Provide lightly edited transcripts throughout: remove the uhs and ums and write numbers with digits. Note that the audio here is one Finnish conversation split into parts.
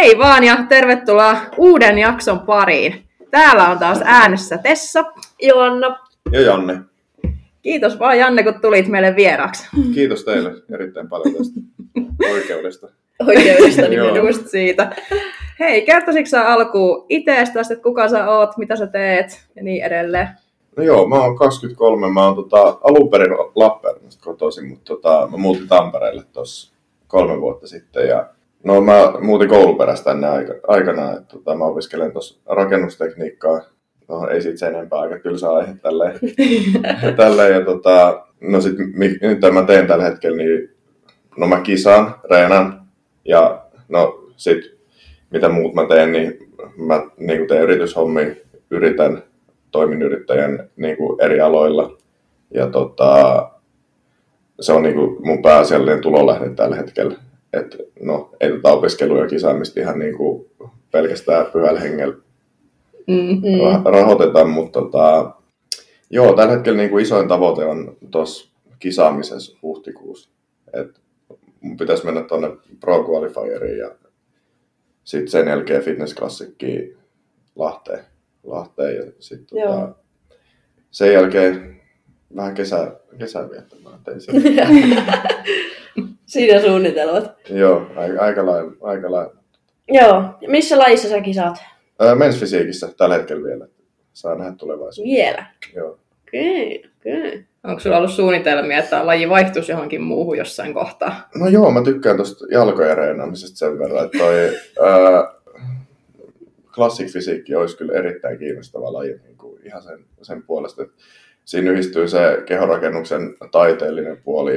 Hei vaan ja tervetuloa uuden jakson pariin. Täällä on taas äänessä Tessa, Joanna ja Janne. Kiitos vaan Janne, kun tulit meille vieraksi. Kiitos teille erittäin paljon tästä oikeudesta. Oikeudesta nimenomaan siitä. Hei, kertoisitko sä alkuun itsestäsi, että kuka sä oot, mitä sä teet ja niin edelleen? No joo, mä oon 23, mä oon alun perin Lappeenrannasta kotoisin, mutta mä muutin Tampereelle tossa 3 vuotta sitten ja no mä muutin kouluperästä ennen aikana, että mä opiskelen tuossa rakennustekniikkaa. No ei siitä sen enempää, aika tylsä aihe tälleen. Ja no sit mitä mä teen tällä hetkellä, niin no mä kisaan, treenan ja no sit mitä muut mä teen, niin mä niinku teen yrityshommia, toimin yrittäjän niinku eri aloilla ja se on niinku mun pääasiallinen tulolähde tällä hetkellä. Et, no, ei opiskelua ja kisaamista ihan niinku pelkästään pyhällä hengellä rahoiteta, mutta joo, tällä hetkellä niinku isoin tavoite on tuossa kisaamisessa huhtikuussa. Et mun pitäisi mennä tuonne Pro Qualifieriin ja sitten sen jälkeen Fitness Classickiin Lahteen ja sitten sen jälkeen vähän kesän viettämään tein siellä. Siinä suunnitelmat. Joo, aika lailla. Joo, missä lajissa sä kisaat? Men's Physiqueissä tällä hetkellä vielä. Saa nähdä tulevaisuudessa. Vielä? Joo. Kyllä. Onko sulla ollut suunnitelmia, että laji vaihtuisi johonkin muuhun jossain kohtaa? No joo, mä tykkään tuosta jalkojen reenaamisesta sen verran, että toi classic fysiikki olisi kyllä erittäin kiinnostava laji niin kuin ihan sen puolesta. Siinä yhdistyy se kehorakennuksen taiteellinen puoli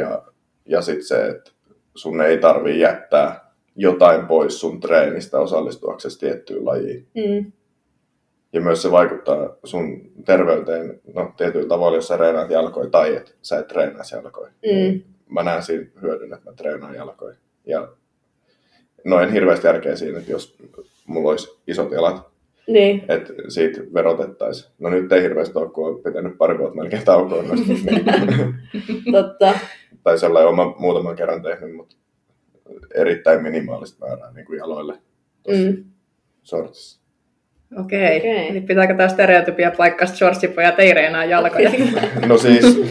ja sitten se, että sun ei tarvitse jättää jotain pois sun treenistä osallistuaksesi tiettyyn lajiin. Ja myös se vaikuttaa sun terveyteen tietyllä tavalla, jos sä treenaat jalkoja tai että sä et treenaisi jalkoja. Mä näen siinä hyödyn, että mä treenaan jalkoja. Ja no en hirveästi järkeä siinä, että jos mulla olisi isot jalat, niin että siitä verotettaisiin. No nyt ei hirveästi ole, kun olen pitänyt pari vuotta melkein taukoa noista. Totta. Tai sellainen olen muutaman kerran tehnyt, mutta erittäin minimaalista määrää niin kuin jaloille tuossa shortsissa. Okei. Eli pitääkö tämä stereotypia paikkaista shortsipojat ei reenaa jalkoja? No siis,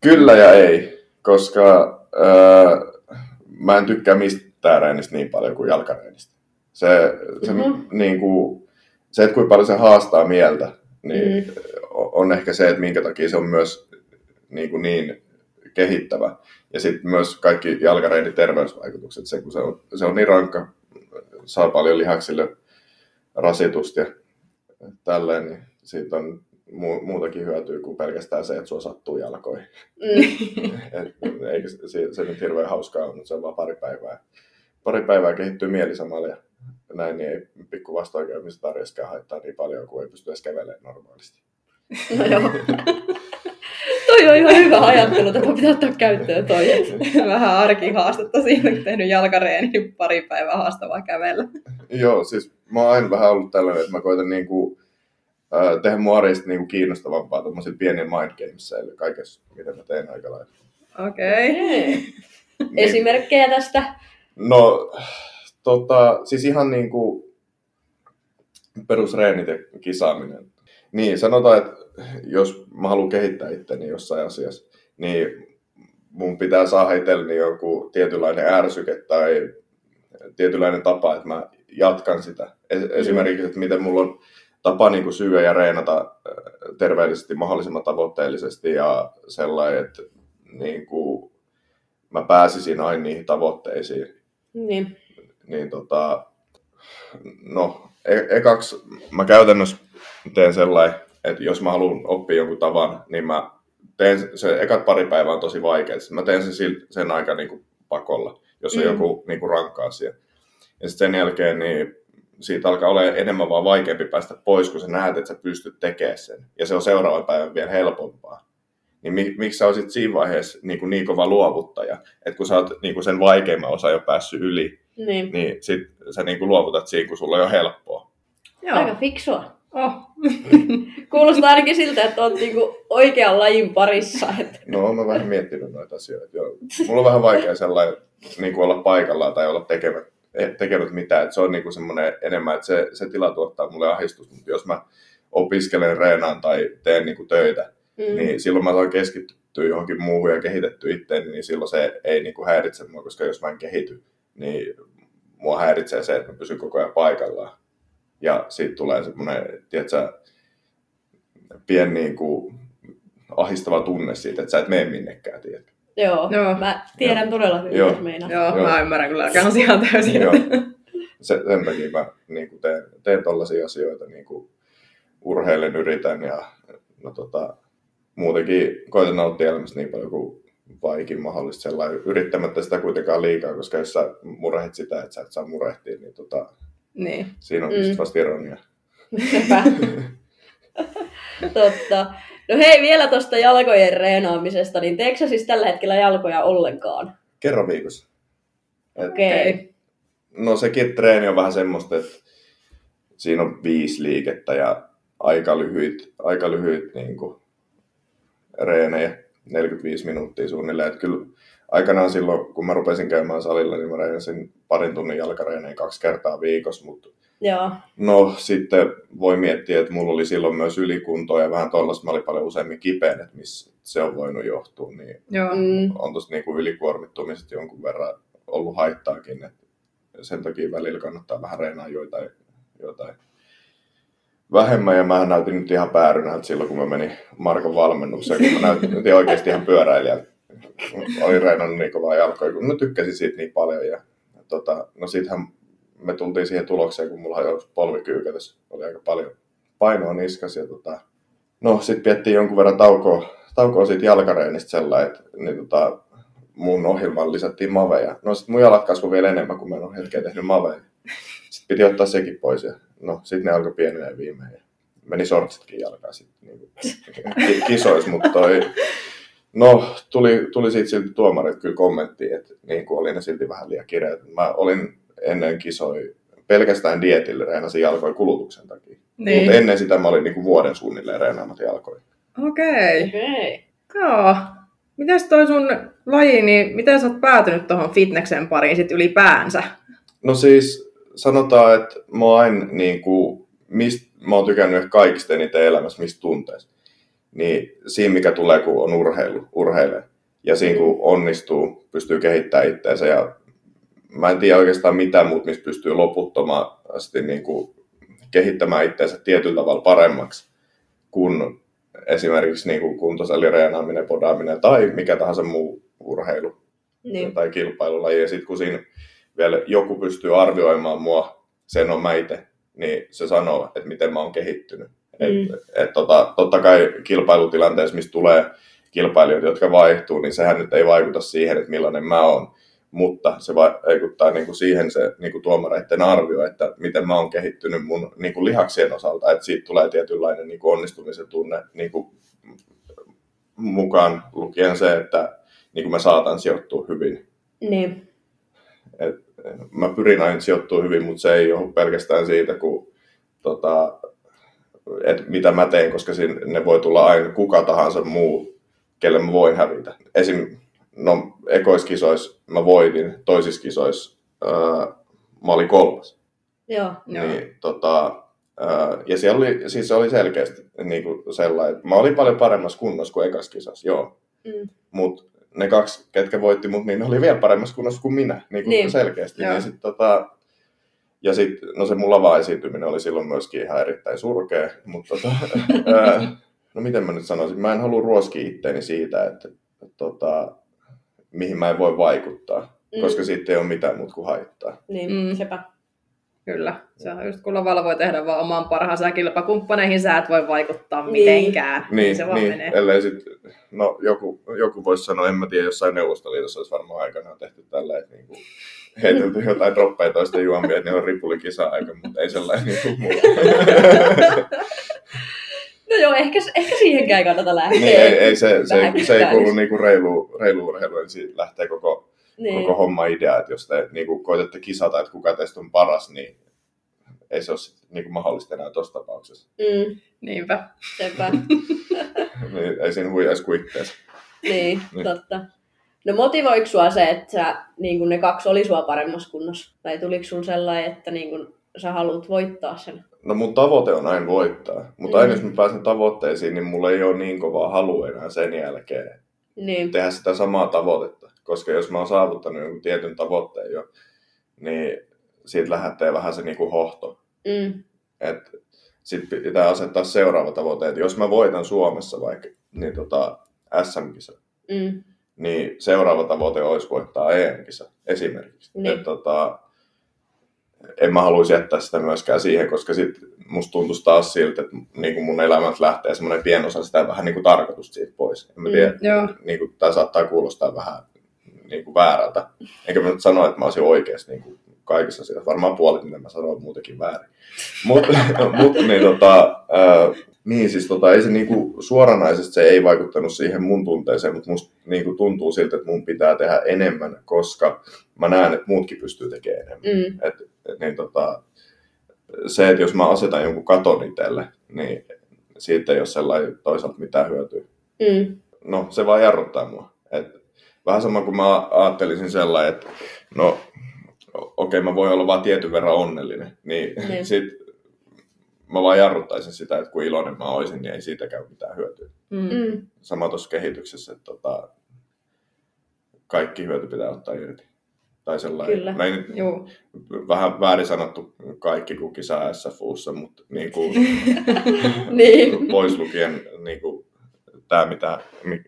kyllä ja ei, koska mä en tykkää mistään reenistä niin paljon kuin jalkareenistä. Se että kuinka paljon se haastaa mieltä, niin on ehkä se, että minkä takia se on myös niin kehittävä. Ja sitten myös kaikki jalkareidin terveysvaikutukset, se on niin rankka, saa paljon lihaksille rasitusta ja tälleen, niin siitä on muutakin hyötyä kuin pelkästään se, että sua sattuu jalkoihin. Eikä se nyt hirveän hauskaa ole, mutta se on vaan pari päivää kehittyy mieli samalla ja näin, niin ei pikku vastoinkäymistä tarjeskään haittaa niin paljon, kun ei pysty edes kävelemään normaalisti. No joo. Toi on ihan hyvä ajattelu, että pitää ottaa käyttöön toi. Vähän arkihaastetta siinä, kun tehnyt jalkareeniin 2 päivää haastavaa kävellä. Joo, siis mä oon aina vähän ollut tällainen, että mä koitan tehdä mun arjesta kiinnostavampaa tuommoisilla pienillä mind gameissa, eli kaikessa, mitä mä teen aika lailla. Okei. Esimerkkejä tästä? No, siis ihan perusreenit ja kisaaminen. Niin, sanotaan, että jos mä haluan kehittää itteni jossain asiassa, niin mun pitää saada itselleni joku tietynlainen ärsyke tai tietynlainen tapa, että mä jatkan sitä. Esimerkiksi, että miten mulla on tapa syödä ja reenata terveellisesti, mahdollisimman tavoitteellisesti ja sellainen, että mä pääsisin aina niihin tavoitteisiin. Niin. Niin no, ekaksi mä käytännössä teen sellainen, että jos mä haluan oppia jonkun tavan, niin mä teen se ekat pari päivää on tosi vaikeaa. Mä teen sen aika pakolla, jos on joku rankka asia. Ja sitten sen jälkeen niin siitä alkaa olla enemmän vaan vaikeampi päästä pois, kun sä näet, että sä pystyt tekemään sen. Ja se on seuraavan päivän vielä helpompaa. Niin miksi sä olisit siinä vaiheessa niin kova luovuttaja, että kun sä oot sen vaikeimman osa jo päässyt yli, niin sit sä luovutat siinä, kun sulla on jo helppoa. Joo. Aika fiksua. Kuulostaa ainakin siltä, että olet oikean lajin parissa. Että. No, olen vähän miettinyt noita asioita. Joo. Mulla on vähän vaikea sellainen olla paikallaan tai olla tekevät mitään. Et se on niinku semmoinen enemmän, että se tila tuottaa mulle ahdistusta, mutta jos mä opiskelen, reenaan tai teen niinku töitä, niin silloin mä saan keskittyä johonkin muuhun ja kehitetty itseäni, niin silloin se ei niinku häiritse mua, koska jos mä en kehity, niin mua häiritsee se, että mä pysyn koko ajan paikallaan. Ja siitä tulee semmoinen, tietsä, pieni niinku ahistava tunne siitä, että sä et mene minnekään, tiedät. Joo, no, mä tiedän todella hyvin, jos meinaa. Joo, mä ymmärrän kyllä kans ihan täysin. Sen takia mä niinku teen tollaisia asioita, niinku urheilen, yritän ja muutenkin koitan nauttia elämästä niin paljon kuin vaikin mahdollista sellainen, yrittämättä sitä kuitenkaan liikaa, koska jos sä murehit sitä, että sä et saa murehtia, niin niin. Siinä on just vasta ironia. Sepä. Totta. No hei, vielä tuosta jalkojen reenaamisesta, niin teekö sä siis tällä hetkellä jalkoja ollenkaan? Kerran viikossa. Okei. No sekin treeni on vähän semmoista, että siinä on 5 liikettä ja aika lyhyt niin kuin reenejä, 45 minuuttia suunnilleen. Että kyllä aikanaan silloin, kun mä rupesin käymään salilla, niin mä reenasin parin tunnin jalkareenejä 2 kertaa viikossa, mutta no sitten voi miettiä, että mulla oli silloin myös ylikuntoa ja vähän tollaista, mä olin paljon useammin kipeän, että missä se on voinut johtua, niin on tosta niinku ylikuormittumiset jonkun verran ollut haittaakin, että sen takia välillä kannattaa vähän reenaa joitain vähemmän, ja mä näytin nyt ihan päärynä, että silloin kun mä menin Markon valmennukseen, kun mä näytin oikeasti ihan pyöräilijältä, olin reenannut niin kovaa jalkoja, kun mä tykkäsin siitä niin paljon, ja no siitähän me tultiin siihen tulokseen, kun mulla oli polvikyykätys, oli aika paljon painoa niskas, ja no sit piettiin jonkun verran taukoa siitä jalkareenistä sellainen, että niin mun ohjelmaan lisättiin maveja. No sit mun jalat kasvoi vielä enemmän, kun mä en ole hetkeä tehnyt maveja. Sit piti ottaa sekin pois, ja no sit ne alkoi pienenä viimein, ja meni sortsitkin jalkaan sit niin kisois, mutta no, tuli silti tuomarit kyllä kommenttiin, että niin kuin oli ne silti vähän liian kireet. Mä olin ennen kisoi pelkästään dietillä, reenasin jalkoja kulutuksen takia. Niin. Mutta ennen sitä mä olin niinku vuoden suunnilleen reenaamat jalkoja. Okei. Joo. Mitäs toi sun laji, niin miten sä oot päätynyt tuohon fitneksen pariin sit ylipäänsä? No siis sanotaan, että mä oon aina niinku, mä oon tykännyt kaikista eniten elämässä, mistä tunteessa. Niin siinä mikä tulee, kun on urheilee. Ja siinä kun onnistuu, pystyy kehittämään itseänsä. Ja mä en tiedä oikeastaan mitään muuta, missä pystyy loputtomasti niin kuin kehittämään itseänsä tietyllä tavalla paremmaksi kuin esimerkiksi niin kuin kuntosalireenaaminen, podaaminen tai mikä tahansa muu urheilu tai kilpailulaji. Ja sitten kun siinä vielä joku pystyy arvioimaan mua, sen on mä itse, niin se sanoo, että miten mä oon kehittynyt. Totta kai kilpailutilanteessa, missä tulee kilpailijoita, jotka vaihtuu, niin sehän nyt ei vaikuta siihen, että millainen mä oon. Mutta se vaikuttaa niinku siihen se niinku tuomareiden arvio, että miten mä oon kehittynyt mun niinku lihaksien osalta. Että siitä tulee tietynlainen niinku onnistumisen tunne niinku mukaan lukien se, että niinku mä saatan sijoittua hyvin. Niin. Et, mä pyrin aina sijoittua hyvin, mutta se ei johdu pelkästään siitä, kun että mitä mä teen, koska ne voi tulla aina kuka tahansa muu, kelle mä voin hävitä. Esim. No, ekoiskisoissa mä voitin, toisissa kisoissa mä olin 3. Joo. Niin, ja siellä oli, siis se oli selkeästi niin kuin sellainen, että mä olin paljon paremmassa kunnossa kuin ekassa kisassa, joo. Mutta ne 2, ketkä voitti mut, niin ne oli vielä paremmassa kunnossa kuin minä, niin kuin selkeästi. Niin sit, ja sitten, no se mun lava-esiintyminen oli silloin myöskin ihan erittäin surkea, mutta no miten mä nyt sanoisin, mä en halua ruoskia itteeni siitä, että mihin mä en voi vaikuttaa, koska siitä ei ole mitään muuta kuin haittaa. Niin, sepä. Kyllä. Se on just kun lavalla voi tehdä vaan oman parhaansa ja kilpakumppaneihin sä et voi vaikuttaa mitenkään. Niin, se vaan menee. Ellei sit, no joku voisi sanoa, en mä tiedä, jossain Neuvostoliitossa olisi varmaan aikanaan tehty tällä, että niinku heitelty jotain droppeja toista juomia, että ne on ripulikisa-aika, mutta ei sellainen niinku muu. No joo, ehkä siihenkään kannata lähteä. Niin, se ei kuulu niinku reilu urheilu, ensin lähtee koko homma idea, että jos te niinku koitatte kisata, että kuka teistä on paras, niin ei se ole niinku mahdollista enää tuossa tapauksessa. Niinpä, sepä. Niin, ei siinä huijaisi kuin itteensä. Niin, totta. No motivoiko sua se, että sä, niin kun ne kaksi oli sua paremmassa kunnossa? Tai tuliko sun sellainen, että niin kun sä haluat voittaa sen? No mun tavoite on aina voittaa. Mutta aina jos mä pääsen tavoitteisiin, niin mulla ei ole niin kovaa halua enää sen jälkeen tehdä sitä samaa tavoitetta. Koska jos mä oon saavuttanut jonkun tietyn tavoitteen jo, niin siitä lähtee vähän se niinku hohto. Mm. Sitten pitää asettaa seuraava tavoite. Et jos mä voitan Suomessa vaikka niin SM-kisa, niin seuraava tavoite olisi voittaa EM-kisa esimerkiksi. Et en mä haluaisi jättää sitä myöskään siihen, koska sitten musta tuntuisi taas siltä, että niinku mun elämästä lähtee semmoinen pieni osa sitä vähän niinku tarkoitusta siitä pois. En mä tiedä, niinku, tää saattaa kuulostaa vähän niinku väärältä. Enkä mä nyt sano, että mä olisin oikeasti niinku kaikissa asioissa. Varmaan puolet, mitä mä sanon, muutenkin väärin. Mutta ei se niinku suoranaisesti se ei vaikuttanut siihen mun tunteeseen, mutta musta niinku tuntuu siltä, että mun pitää tehdä enemmän, koska mä näen, että muutkin pystyy tekemään enemmän. Mm. Se, että jos mä asetan jonkun katon itselle, niin siitä ei ole sellainen toisaalta mitään hyötyä. Mm. No, se vaan jarruttaa mua. Vähän sama kuin mä ajattelisin sellainen, että no, okei, mä voin olla vaan tietyn verran onnellinen, niin sitten mä vaan jarruttaisin sitä, että kun iloinen mä olisin, niin ei siitäkään mitään hyötyä. Mm. Sama tuossa kehityksessä, että kaikki hyöty pitää ottaa irti. Tai sellainen, kyllä. Näin, vähän väärin sanottu kaikki kun kisa SFU:ssa, mutta niin kuin, pois lukien niin kuin, tämä,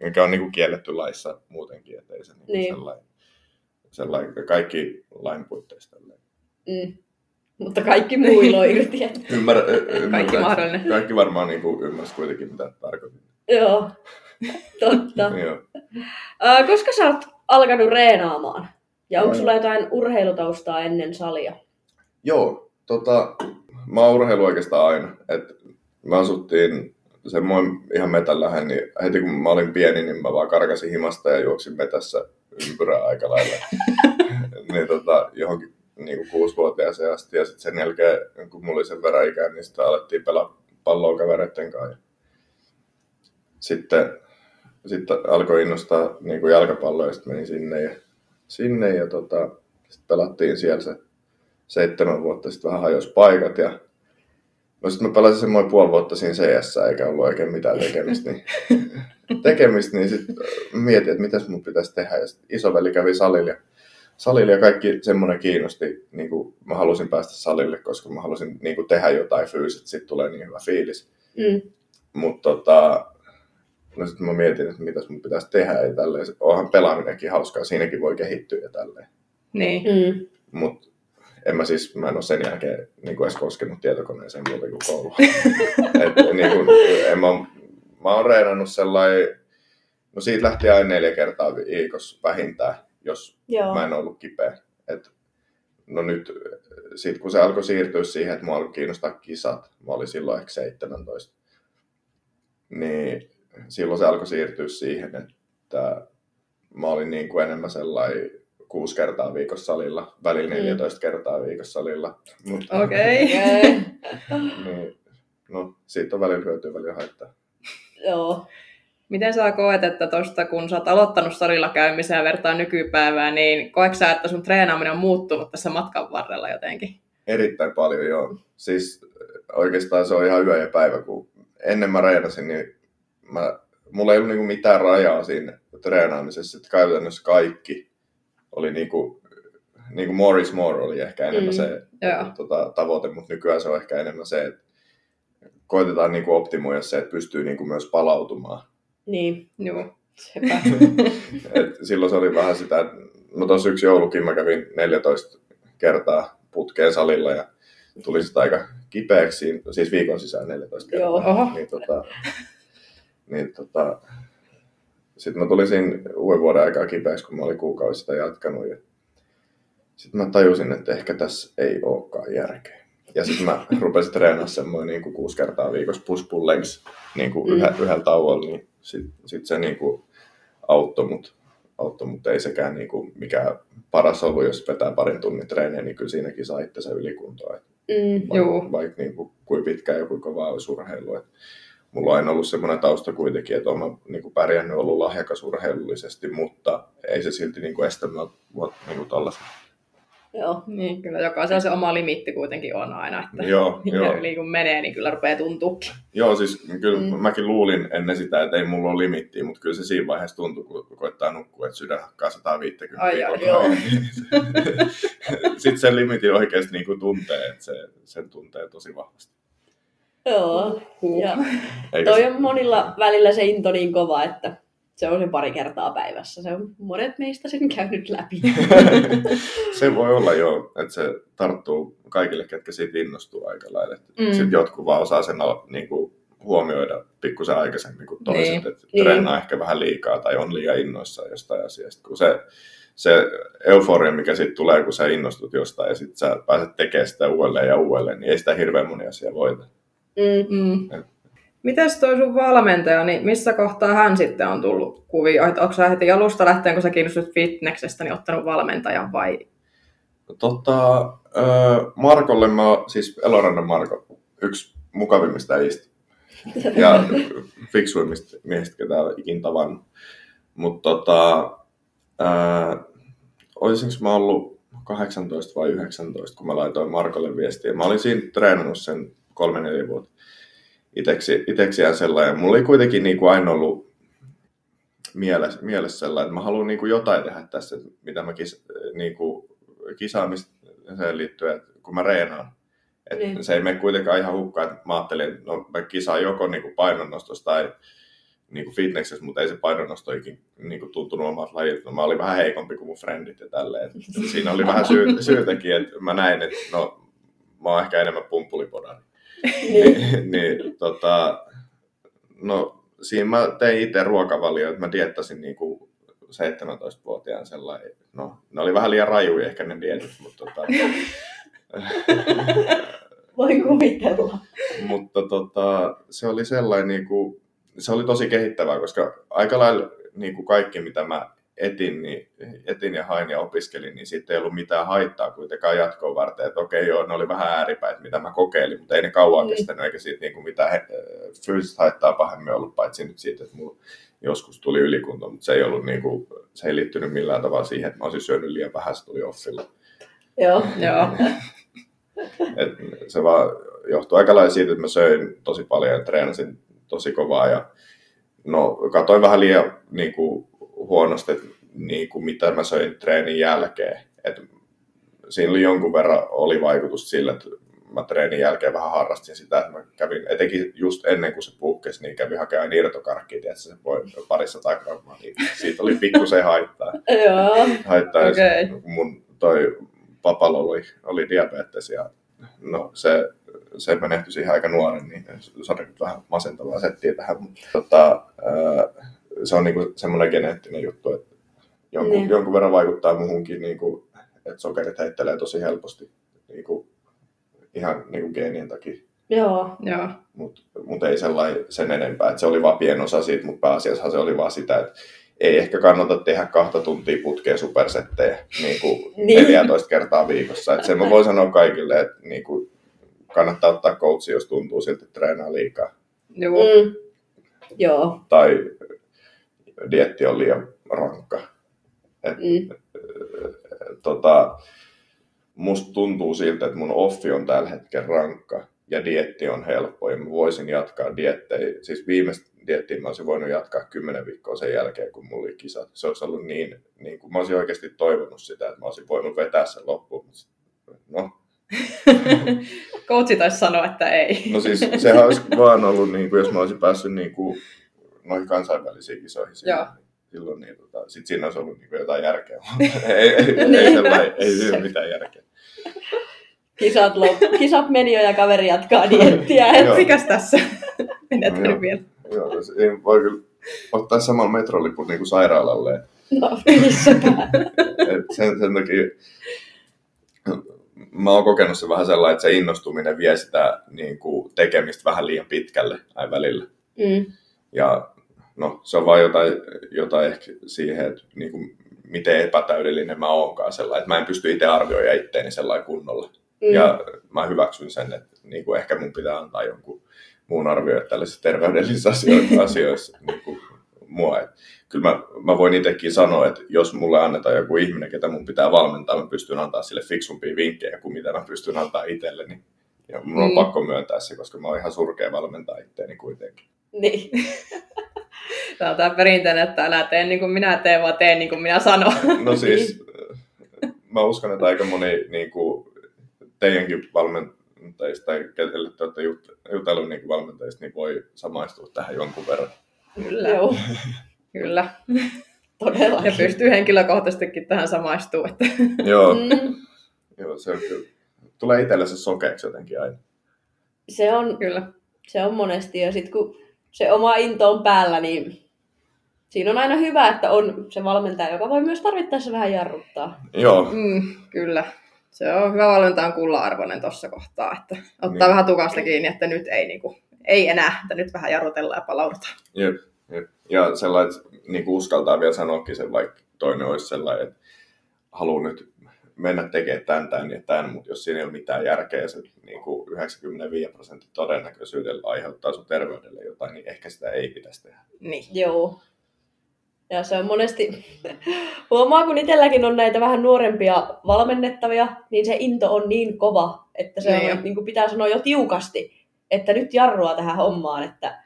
mikä on niin kuin kielletty laissa muutenkin, ettei se niin kuin sellainen, kaikki lain puitteissa. Mutta kaikki muu ilo irti. Kaikki mahdollinen. Kaikki varmaan niin kuin ymmärsi kuitenkin, mitä tarkoitin. Joo, totta. Koska sä oot alkanut reenaamaan? Ja onko sulla jotain urheilutaustaa ennen salia? Joo, mä oon urheilu oikeastaan aina. Mä asuttiin semmoinen ihan metän lähen, niin heti kun mä olin pieni, niin mä vaan karkasin himasta ja juoksin metässä ympyrää aika lailla. Niin johonkin niin 6-vuotiaaseen asti. Ja sitten sen jälkeen, kun mulla oli sen verran ikään, niin sitten alettiin pelaa palloa kavereiden kanssa. Sitten alkoi innostaa niin jalkapalloa ja sitten menin sinne ja sitten pelattiin siellä se 7 vuotta, sitten vähän hajosi paikat ja no sitten mä pelasin semmoinen puoli vuotta siinä CS-sä eikä ollut oikein mitään tekemistä, niin sitten mietin, että mitäs mun pitäisi tehdä ja sitten isoveli kävi salilla ja kaikki semmoinen kiinnosti, niin kuin mä halusin päästä salille, koska mä halusin niin kuin tehdä jotain fyysistä, sitten tulee niin hyvä fiilis, mutta no sitten mä mietin, että mitäs mun pitäisi tehdä ja tälleen. Onhan pelaaminenkin hauskaa, siinäkin voi kehittyä ja tälleen. Niin. Mm. Mut mä en ole sen jälkeen niin kuin edes koskenut tietokoneeseen muuten kuin koulua. Mä oon reenannut sellainen, no siitä lähti aina 4 kertaa viikossa vähintään, jos mä en ollut kipeä. No nyt, sit kun se alkoi siirtyä siihen, että mua alkoi kiinnostaa kisat, mä olin silloin ehkä 17, niin silloin se alkoi siirtyä siihen, että mä olin niin kuin enemmän sellainen 6 kertaa viikossa salilla, välillä 14 kertaa viikossa salilla. Okei. Niin, no, siitä on välillä hyötyä, välillä haittaa. Joo. Miten sä koet, että tosta kun sä oot aloittanut salilla käymisen ja vertaa nykypäivää, niin koetko sä, että sun treenaaminen on muuttunut tässä matkan varrella jotenkin? Erittäin paljon, joo. Siis oikeastaan se on ihan yö ja päivä, kun ennen mä reenasin, niin mulla ei ollut niinku mitään rajaa siinä treenaamisessa, että käytännössä kaikki oli niinku more is more oli ehkä enemmän se tavoite, mutta nykyään se on ehkä enemmän se, että koitetaan niinku optimoida se, että pystyy niinku myös palautumaan. Niin, joo, sepä. Silloin se oli vähän sitä, että no tossa yksi joulukin mä kävin 14 kertaa putkeen salilla ja tuli sitä aika kipeäksi, siis viikon sisään 14 kertaa. Joo. Sitten mä tulin siinä uuden vuoden aikaa kipeäksi, kun mä olin kuukausi sitä jatkanut. Ja sitten mä tajusin, että ehkä tässä ei olekaan järkeä. Ja sitten mä rupesin treenaamaan semmoinen niin kuin 6 kertaa viikossa push pull legs niin kuin yhdellä tauolla. Niin sitten se niin kuin auttoi mut ei sekään niin kuin mikään paras ollut, jos vetää parin tunnin treenejä, niin kyllä siinäkin saa itse ylikuntoa. Vaikka niin kuin, kuinka pitkään ja kuinka kovaa olisi urheilu. mulla on aina ollut semmoinen tausta kuitenkin, että olen niinku pärjännyt, ollut lahjakas urheilullisesti, mutta ei se silti niinku estä niinku tällaisen. Joo, niin kyllä jokaisella se oma limitti kuitenkin on aina, että joo, yli kun menee, niin kyllä rupeaa tuntuukin. Joo, siis kyllä mäkin luulin ennen sitä, että ei mulla ole limittiä, mutta kyllä se siinä vaiheessa tuntui, kun koittaa nukkua, että sydän hakkaa 150. Ai joo. Sitten sen limitin oikeasti niin kuin tuntee, että sen tuntee tosi vahvasti. Joo, ja toi on monilla välillä se into niin kova, että se on se pari kertaa päivässä. Se on monet meistä sen käynyt läpi. Se voi olla joo, että se tarttuu kaikille, ketkä siitä innostuu aika lailla. Sitten jotkut vaan osaa sen niin kuin huomioida pikkusen aikaisemmin kuin toiset. Niin. Että treenaa ehkä vähän liikaa tai on liian innoissaan jostain asiasta. Kun se euforia, mikä siitä tulee, kun sä innostut jostain ja sitten sä pääset tekemään sitä uudelleen ja uudelleen, niin ei sitä hirveän moni asia voita. Mites toi sun valmentaja, niin missä kohtaa hän sitten on tullut kuvioon? Onko sä heti alusta lähtien, kun sä kiinnostut fitneksestä, niin ottanut valmentajan vai? Markolle mä oon, siis Elorannen Marko, yksi mukavimmista äijistä ja fiksuimmista miehistä, ketä on ikin tavannut. Mutta olisinko mä ollut 18 vai 19, kun mä laitoin Markolle viestiä. Mä olin siinä treenannut sen 3-4 vuotta iteksiään sellainen. Mulla ei kuitenkin niinku aina ollut mielessä sellainen, että mä haluan niinku jotain tehdä tässä, mitä mä niinku kisaamiseen liittyen, kun mä reenaan. Niin. Se ei mene kuitenkaan ihan hukkaan, että mä ajattelin, että no, mä kisaan joko niinku painonnostossa tai niinku fitnessessä, mutta ei se painonnosto ikin niinku tuntunut omalta lajilta. Mä olin vähän heikompi kuin mun frendit ja tälleen. Siinä oli vähän syytäkin, että mä näin, että no, mä oon ehkä enemmän pumpulipodari. No, siinä mä tein itse ruokavalio, että mä diettasin niinku 17-vuotiaan sellainen. No, ne oli vähän liian rajuja ehkä ne dietit, mutta voi kuvitella. Mutta se oli sellainen niinku, se oli tosi kehittävää, koska aika lailla niinku kaikki mitä mä etin ja hain ja opiskelin, niin siitä ei ollut mitään haittaa kuitenkaan jatkoon varten. Että okei, joo, ne oli vähän ääripäitä, mitä mä kokeilin, mutta ei ne kauan kestänyt, eikä siitä niinku mitään fyysistä haittaa pahemmin ollut, paitsi nyt siitä, että mulla joskus tuli ylikunto, mutta se ei ollut niinku, se ei liittynyt millään tavalla siihen, että mä olisin syönyt liian vähän, se tuli offilla. Joo. Se vaan johtui aika lailla siitä, että mä söin tosi paljon ja treenasin tosi kovaa ja no, katsoin vähän liian niinku huonosti, niin kuin mitä mä söin treenin jälkeen. Et siinä oli jonkun verran oli vaikutus sillä, että mä treenin jälkeen vähän harrastin sitä, että mä kävin, etenkin just ennen kuin se puhkesi, niin kävin hakemaan irtokarkkiin, että se voi parissa tai grammaa, niin siitä oli pikkusen haittaa. Haittaa, okay. Mun toi papalo oli diabetes ja no se menehtyi siihen aika nuoren, niin sori nyt vähän masentavaa settiä tähän, mutta se on niinku semmoinen geneettinen juttu, että jonkun verran vaikuttaa muuhunkin, niinku, että sokerit heittelee tosi helposti niinku, ihan niinku geenien takia. Joo. Mut ei sellainen sen enempää, että se oli vaan pieni osa siitä, mutta pääasiassa se oli vaan sitä, että ei ehkä kannata tehdä 2 tuntia putkeen supersettejä niinku 14 kertaa viikossa. Et sen mä voin sanoa kaikille, että niinku, kannattaa ottaa coachi, jos tuntuu siltä, että treenaa liikaa. Joo. Tai dieetti on liian rankka. Musta tuntuu siltä, että mun offi on tällä hetkellä rankka ja dieetti on helppo. Ja mä voisin jatkaa diettejä. Siis viimeistä dieettiä mä olisin voinut jatkaa 10 viikkoa sen jälkeen, kun mulla oli kisat. Se olisi ollut niin kuin mä olisin oikeasti toivonut sitä, että mä olisin voinut vetää sen loppuun. No. Coachi taisi sanoa, että ei. No siis sehän olisi vaan ollut, niin kuin, jos mä olisin päässyt niin kuin noihin kansainvälisiin kisoihin silloin, niin sit siinä olisi ollut niin jotain järkeä. Ei siinä mitään järkeä. Kisat meni jo ja kaveri jatkaa diettiä. Mikäs tässä? Menetkö vielä? Joo, voi kyllä ottaa saman metrolipun niin kuin sairaalalle. No, missäpä. Sen takia mä oon kokenut se vähän sellainen, että se innostuminen vie sitä niin kuin tekemistä vähän liian pitkälle aina välillä. Ja no, se on vaan jotain ehkä siihen, että niin kuin, miten epätäydellinen mä oonkaan sellainen, että mä en pysty itse arvioimaan itteeni sellainen kunnolla. Ja mä hyväksyn sen, että niin kuin ehkä mun pitää antaa jonkun muun arvioida tällaisissa terveydellisissä asioissa niin kuin mua. Et kyllä mä voin itsekin sanoa, että jos mulle annetaan joku ihminen, ketä mun pitää valmentaa, mä pystyn antaa sille fiksumpia vinkkejä kuin mitä mä pystyn antaa itselleni. Ja mun on pakko myöntää se, koska mä oon ihan surkea valmentaa itteeni kuitenkin. Niin. Tämä on tämä perinteinen, että älä tee niin kuin minä teen, vaan tee niin kuin minä sanon. No siis, mä uskon, että aika moni niin kuin teidänkin valmentajista tai ketelle te olette jutellut niin valmentajista, niin voi samaistua tähän jonkun verran. Kyllä. Joo. Kyllä. Todella. Ja pystyy henkilökohtaisestikin tähän samaistumaan. Joo. Joo, se on kyllä. Tulee itselle se sokeeksi jotenkin aina. Se on, kyllä. Se on monesti. Ja sitten kun se oma into on päällä, niin siinä on aina hyvä, että on se valmentaja, joka voi myös tarvittaessa vähän jarruttaa. Joo. Kyllä. Se on hyvä valmentaja on kulla-arvoinen tuossa kohtaa, että ottaa vähän tukasta kiinni, että nyt ei, niin kuin, ei enää, että nyt vähän jarrutellaan ja palaudutaan. Jep, jep. Ja sellainen, niin kuin uskaltaa vielä sanoakin sen, vaikka toinen olisi sellainen, että haluaa nyt mennä tekemään tämän ja tämän, mutta jos siinä ei ole mitään järkeä ja se niin kuin 95% todennäköisyydellä aiheuttaa sun terveydelle jotain, niin ehkä sitä ei pitäisi tehdä. Niin, joo. Ja se on monesti, huomaa kun itselläkin on näitä vähän nuorempia valmennettavia, niin se into on niin kova, että se on, niin kuin pitää sanoa jo tiukasti, että nyt jarrua tähän hommaan, että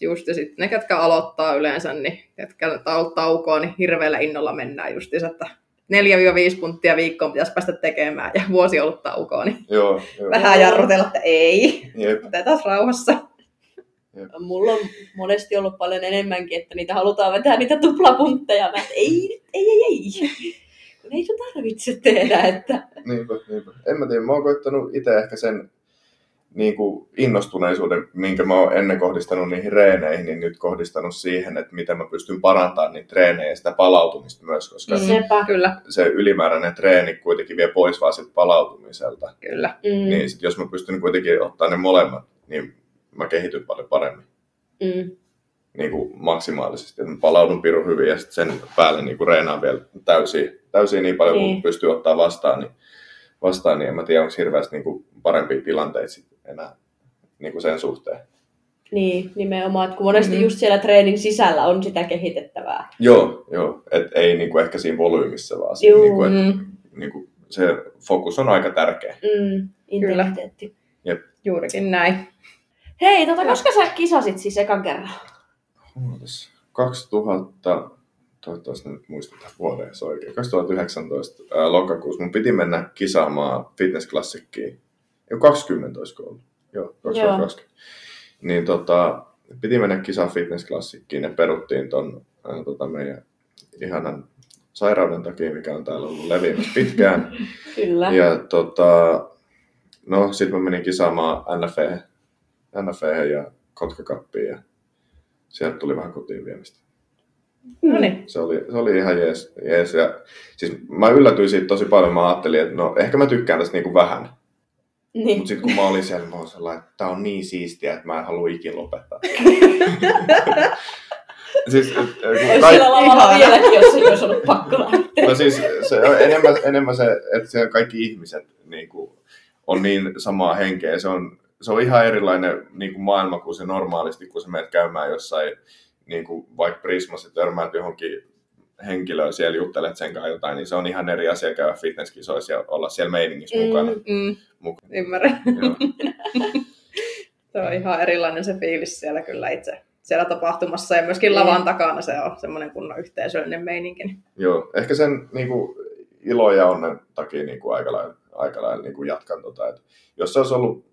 just, ja sitten ne, ketkä aloittaa yleensä, niin ketkä taukoa, niin hirveällä innolla mennään justiinsa, että 4-5 punttia viikkoon pitäisi päästä tekemään ja vuosi ollut taukoa, niin joo. Vähän jarrutella, että ei, otetaan rauhassa. Jep. Mulla on monesti ollut paljon enemmänkin, että niitä halutaan vetää niitä tuplapuntteja. Mä että ei. Kun ei sun tarvitse tehdä. Että. Niinpä. En mä tiedä, mä oon koittanut itse ehkä sen niin kuin innostuneisuuden, minkä mä oon ennen kohdistanut niihin reeneihin, niin nyt kohdistanut siihen, että miten mä pystyn parantamaan niitä treenejä ja sitä palautumista myös, koska se ylimääräinen treeni kuitenkin vie pois vaan sit palautumiselta. Kyllä. Niin sit jos mä pystyn kuitenkin ottaa ne molemmat, niin mä kehityn paljon paremmin. Niin kuin maksimaalisesti. Mä palaudun pirun hyvin ja sitten sen päälle niin kuin reenaan vielä täysin niin paljon, kun pystyy ottaa vastaan, niin en mä tiedä, onko hirveästi niin kuin parempia tilanteita enää niin kuin sen suhteen. Niin, nimenomaan. Että kun monesti just siellä treenin sisällä on sitä kehitettävää. Joo. Että ei niin kuin ehkä siinä volyymissä, vaan siinä, niin kuin se fokus on aika tärkeä. Intellekteetti. Juurikin näin. Hei, koska sä kisasit siis ekan kerran? 2000, toivottavasti nyt muistetaan vuoden se oikein, 2019 lokakuussa mun piti mennä kisaamaan Fitness Classicsiin. Jo 20 olisiko ollut? Joo, 2020. Niin piti mennä kisaamaan Fitness Classicsiin ja peruttiin ton meidän ihanan sairauden takia, mikä on täällä ollut leviämässä pitkään. Kyllä. Ja sit mä menin kisaamaan NFE:hen ja Kotkakappiin ja sieltä tuli vähän kotiin viemistä. Noniin. Se oli ihan jees. Ja, siis mä yllätyin siitä tosi paljon. Mä ajattelin, että ehkä mä tykkään tästä niinku vähän. Niin. Mut sit kun mä olin siellä, mä olin sellainen, että tää on niin siistiä, että mä en halua ikin lopettaa. Siis, olisi siellä lavalla vieläkin, jos ei olisi ollut pakko lähteä. No siis se on enemmän se, että siellä kaikki ihmiset niinku, on niin samaa henkeä. Se on ihan erilainen niin kuin maailma kuin se normaalisti, kun sä menet käymään jossain, niin kuin vaikka Prismassa, törmäät johonkin henkilöön, siellä juttelet sen kanssa jotain, niin se on ihan eri asia käydä fitnesskisoissa ja olla siellä meiningissä mukana. Ymmärrän. Se on ihan erilainen se fiilis siellä kyllä itse. Siellä tapahtumassa ja myöskin lavan takana se on semmoinen kunnon yhteisöllinen meininki. Joo, ehkä sen niin kuin, ilo ja onnen takia niin kuin aika lailla niin kuin jatkan. Että jos se olisi ollut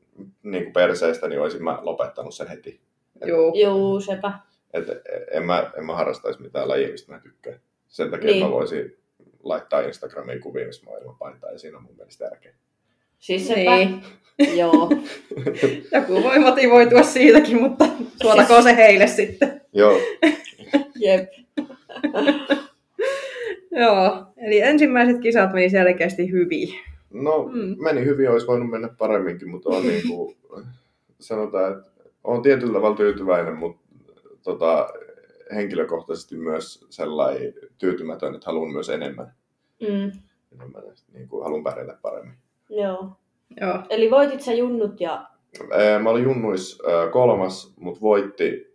niinku perseistä, niin olisin mä lopettanut sen heti. Joo, sepä. Että en mä harrastaisi mitään lajia, mistä mä tykkään. Sen takia niin. Mä voisin laittaa Instagramiin kuvia, missä mä ilman paitaa, ja siinä on mun mielestä tärkeä. Siis sepä. Niin. Joo. Joku voi motivoitua siitäkin, mutta suotakoon se heille sitten. Joo. Jep. Joo, eli ensimmäiset kisat meni selkeästi hyvin. No, meni hyvin, olisi voinut mennä paremminkin, mutta on niin kuin, sanotaan, että olen tietyllä tavalla tyytyväinen, mutta henkilökohtaisesti myös sellainen tyytymätön, että haluan myös enemmän. Enemmän niin kuin, haluan pärjätä paremmin. Joo. Eli voitit sä junnut ja Mä olin junnuissa kolmas, mut voitti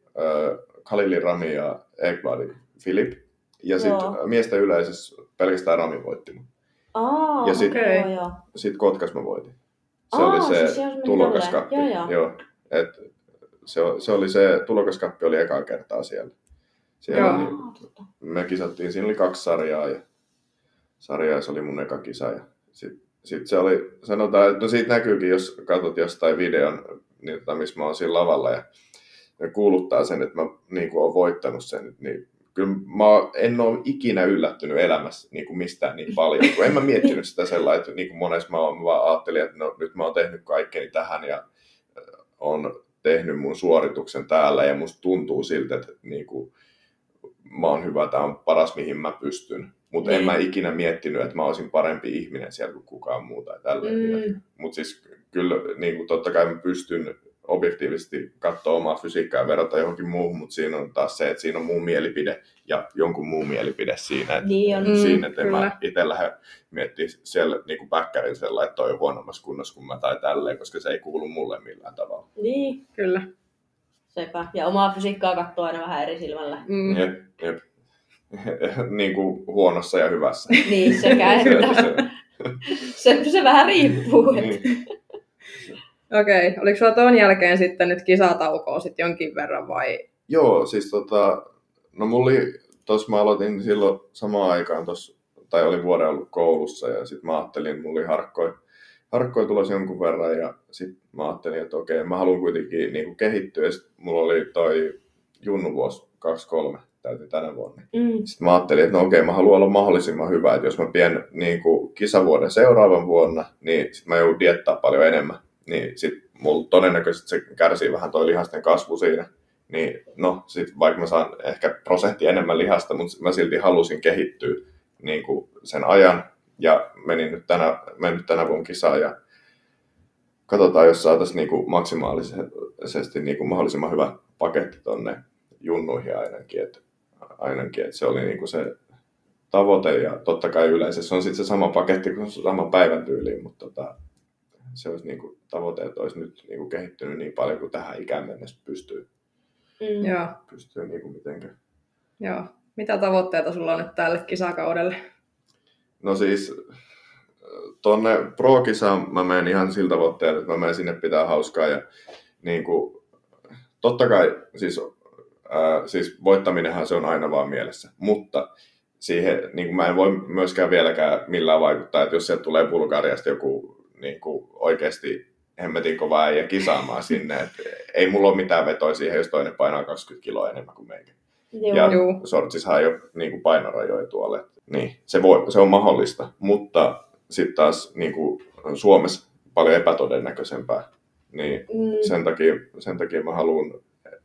Khalili Rami ja Ekladi Philip. Ja sit miesten yleisessä pelkästään Rami voitti mun. Ja sit, sit Kotkas mä voitin. Se oli se tulokaskappi. Joo. Et se oli se tulokaskappi oli ekaa kertaa siellä. Siellä niin, me kisattiin, siinä oli 2 sarjaa ja se oli mun eka kisa. Ja sit se oli, sanotaan, että no siitä näkyykin, jos katsot jostain videon, niin, missä mä oon siinä lavalla ja ne kuuluttaa sen, että mä niin kuin oon voittanut sen. Niin, kyllä mä en ole ikinä yllättynyt elämässä niin kuin mistään niin paljon, kun en mä miettinyt sitä sellainen, että niin kuin monessa mä vaan ajattelin, että no, nyt mä oon tehnyt kaikkeni tähän ja on tehnyt mun suorituksen täällä ja musta tuntuu siltä, että niin kuin, mä oon hyvä, tää on paras mihin mä pystyn. Mutta en mä ikinä miettinyt, että mä olisin parempi ihminen siellä kuin kukaan muu tai tälleen. Mutta siis kyllä niin kuin totta kai mä pystyn objektiivisesti katsoa omaa fysiikkaa ja verrata johonkin muuhun, mutta siinä on taas se, että siinä on mun mielipide ja jonkun muun mielipide siinä. Että siinä, että mä itse lähden miettimään siellä niin kuin päkkärin sellainen, että toi on huonommassa kunnossa kuin mä tai tälleen, koska se ei kuulu mulle millään tavalla. Niin, kyllä. Sepä. Ja omaa fysiikkaa katsoo aina vähän eri silmällä. Jep. Niin kuin huonossa ja hyvässä. Niin, sekä että. Se vähän riippuu. Niin. Okei, oliko sulla tuon jälkeen sitten nyt kisataukoa sit jonkin verran vai? Joo, siis no mulla oli, tossa mä aloitin silloin samaan aikaan, tai oli vuoden ollut koulussa ja sit mä ajattelin, että mulla oli harkkoja tulossa jonkun verran ja sit mä ajattelin, että okei, mä haluan kuitenkin niin kuin kehittyä ja sit mulla oli toi junnuvuosi 23. täytyy tänä vuonna. Sitten mä ajattelin, että no okei, mä haluan olla mahdollisimman hyvä, että jos mä pidän niin kuin kisavuoden seuraavan vuonna, niin sit mä joudun diettaa paljon enemmän. Niin sit mulla todennäköisesti se kärsii vähän toi lihasten kasvu siinä. Niin no, sit vaikka mä saan ehkä 1% enemmän lihasta, mutta mä silti halusin kehittyä niin kuin sen ajan. Ja menin nyt tänä vuonna kisaan ja katsotaan, jos saataisiin niin kuin maksimaalisesti niin kuin mahdollisimman hyvä paketti tonne junnuihin ainakin. Että se oli niinku se tavoite ja totta kai yleensä on sitten se sama paketti kuin sama päivän tyyliin, mutta se olisi niinku tavoite, että olisi nyt niinku kehittynyt niin paljon kuin tähän ikään mennessä pystyy. Joo. Pystyy niinku mitenkään. Joo. Mitä tavoitteita sulla on nyt tälle kisakaudelle? No siis tonne pro-kisaan mä menen ihan sillä tavoitteella, että mä menen sinne pitää hauskaa ja niinku totta kai siis voittaminenhan se on aina vaan mielessä, mutta siihen niin kuin mä en voi myöskään vieläkään millään vaikuttaa, että jos sieltä tulee Bulgariasta joku niin kuin oikeasti hemmetin kova äijä kisaamaan sinne, että ei mulla ole mitään vetoa siihen, jos toinen painaa 20 kiloa enemmän kuin meikä. Ja sortsissahan ei ole niin kuin painorajoja tuolle. Niin, se on mahdollista, mutta sitten taas niin kuin Suomessa paljon epätodennäköisempää. Niin sen takia mä haluan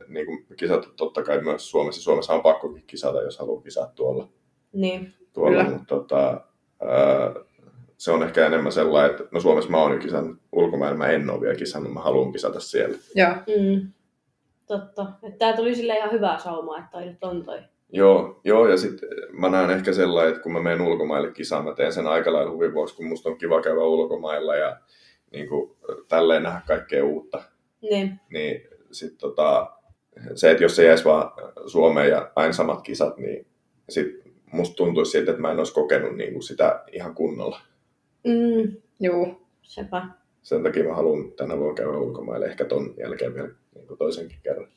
niin kuin kisata totta kai myös Suomessa. Suomessa on pakko kisata, jos haluaa kisata tuolla. Niin, tuolla, kyllä. Mutta se on ehkä enemmän sellainen, että no Suomessa mä oon jo kisannut, ulkomailla mä en ole vielä kisannut, mä haluan kisata siellä. Joo. Totta. Että tää tuli sille ihan hyvää saumaa, että toi nyt on toi. Joo, ja sitten mä näen ehkä sellainen, että kun mä menen ulkomaille kisaan, mä teen sen aika lailla huvin vuoksi, kun musta on kiva käydä ulkomailla ja niin kuin tälleen nähdä kaikkea uutta. Niin sitten se, että jos se jäisi vaan Suomeen ja aina samat kisat, niin sit musta tuntuisi siltä, että mä en olisi kokenut niinku sitä ihan kunnolla. Juu, sepä. Sen takia mä haluan tänä vuonna käydä ulkomaille, ehkä ton jälkeen vielä niinku toisenkin kerran.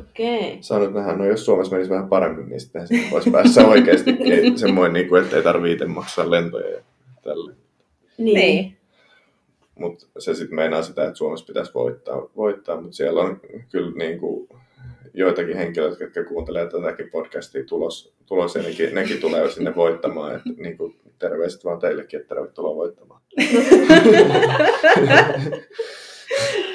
Okei. Saa nyt nähdä, no jos Suomessa menisi vähän paremmin, niin sitten voisi päässä oikeasti semmoinen, niinku, että ei tarvitse itse maksaa lentoja ja tälleen. Niin. Mutta se sitten meinaa sitä, että Suomessa pitäisi voittaa, mutta siellä on kyllä niinku joitakin henkilöitä, jotka kuuntelee tätäkin podcastia tulos ja nekin tulee sinne voittamaan. Et niinku, terveiset vaan teillekin, että tervetuloa voittamaan.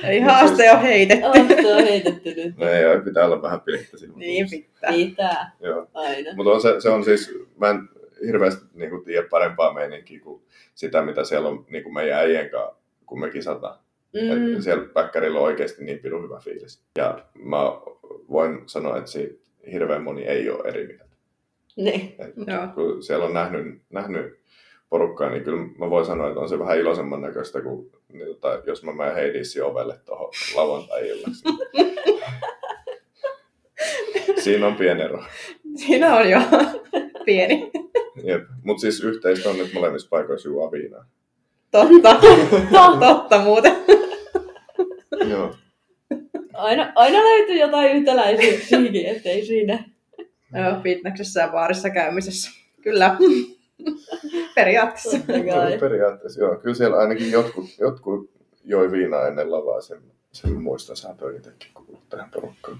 Eli haaste on heitetty. Haaste on heitetty nyt. No ei ole, pitää olla vähän pilkettä silloin. Niin pitää. Joo. Aina. Mutta se on siis, mä en hirveästi niinku tiedä parempaa meininkiä kuin sitä, mitä siellä on niinku meidän äijien kanssa, kun me kisataan. Että siellä päkkärillä on oikeasti niin pirun hyvä fiilis. Ja mä voin sanoa, että siitä hirveän moni ei ole eri mieltä. Niin. Kun siellä on nähnyt porukkaa, niin kyllä mä voin sanoa, että on se vähän iloisemman näköistä, kun jos mä menen Heidisi ovelle tuohon lauantai-illaksi. Siinä on pieni ero. Siinä on jo pieni. Mutta siis yhteistä on nyt molemmissa paikoissa juo viinaa. Totta. Totta muuten. Joo. Aina löytyy jotain yhtäläisyyksiäkin, ettei siinä. Joo, fitnessessä ja baarissa käymisessä. Kyllä. Periaatteessa. Periaatteessa, joo. Kyllä siellä ainakin jotkut joi viinaa ennen lavaa. Sen muistan, sä toi itsekin kuulua tähän porukkaan.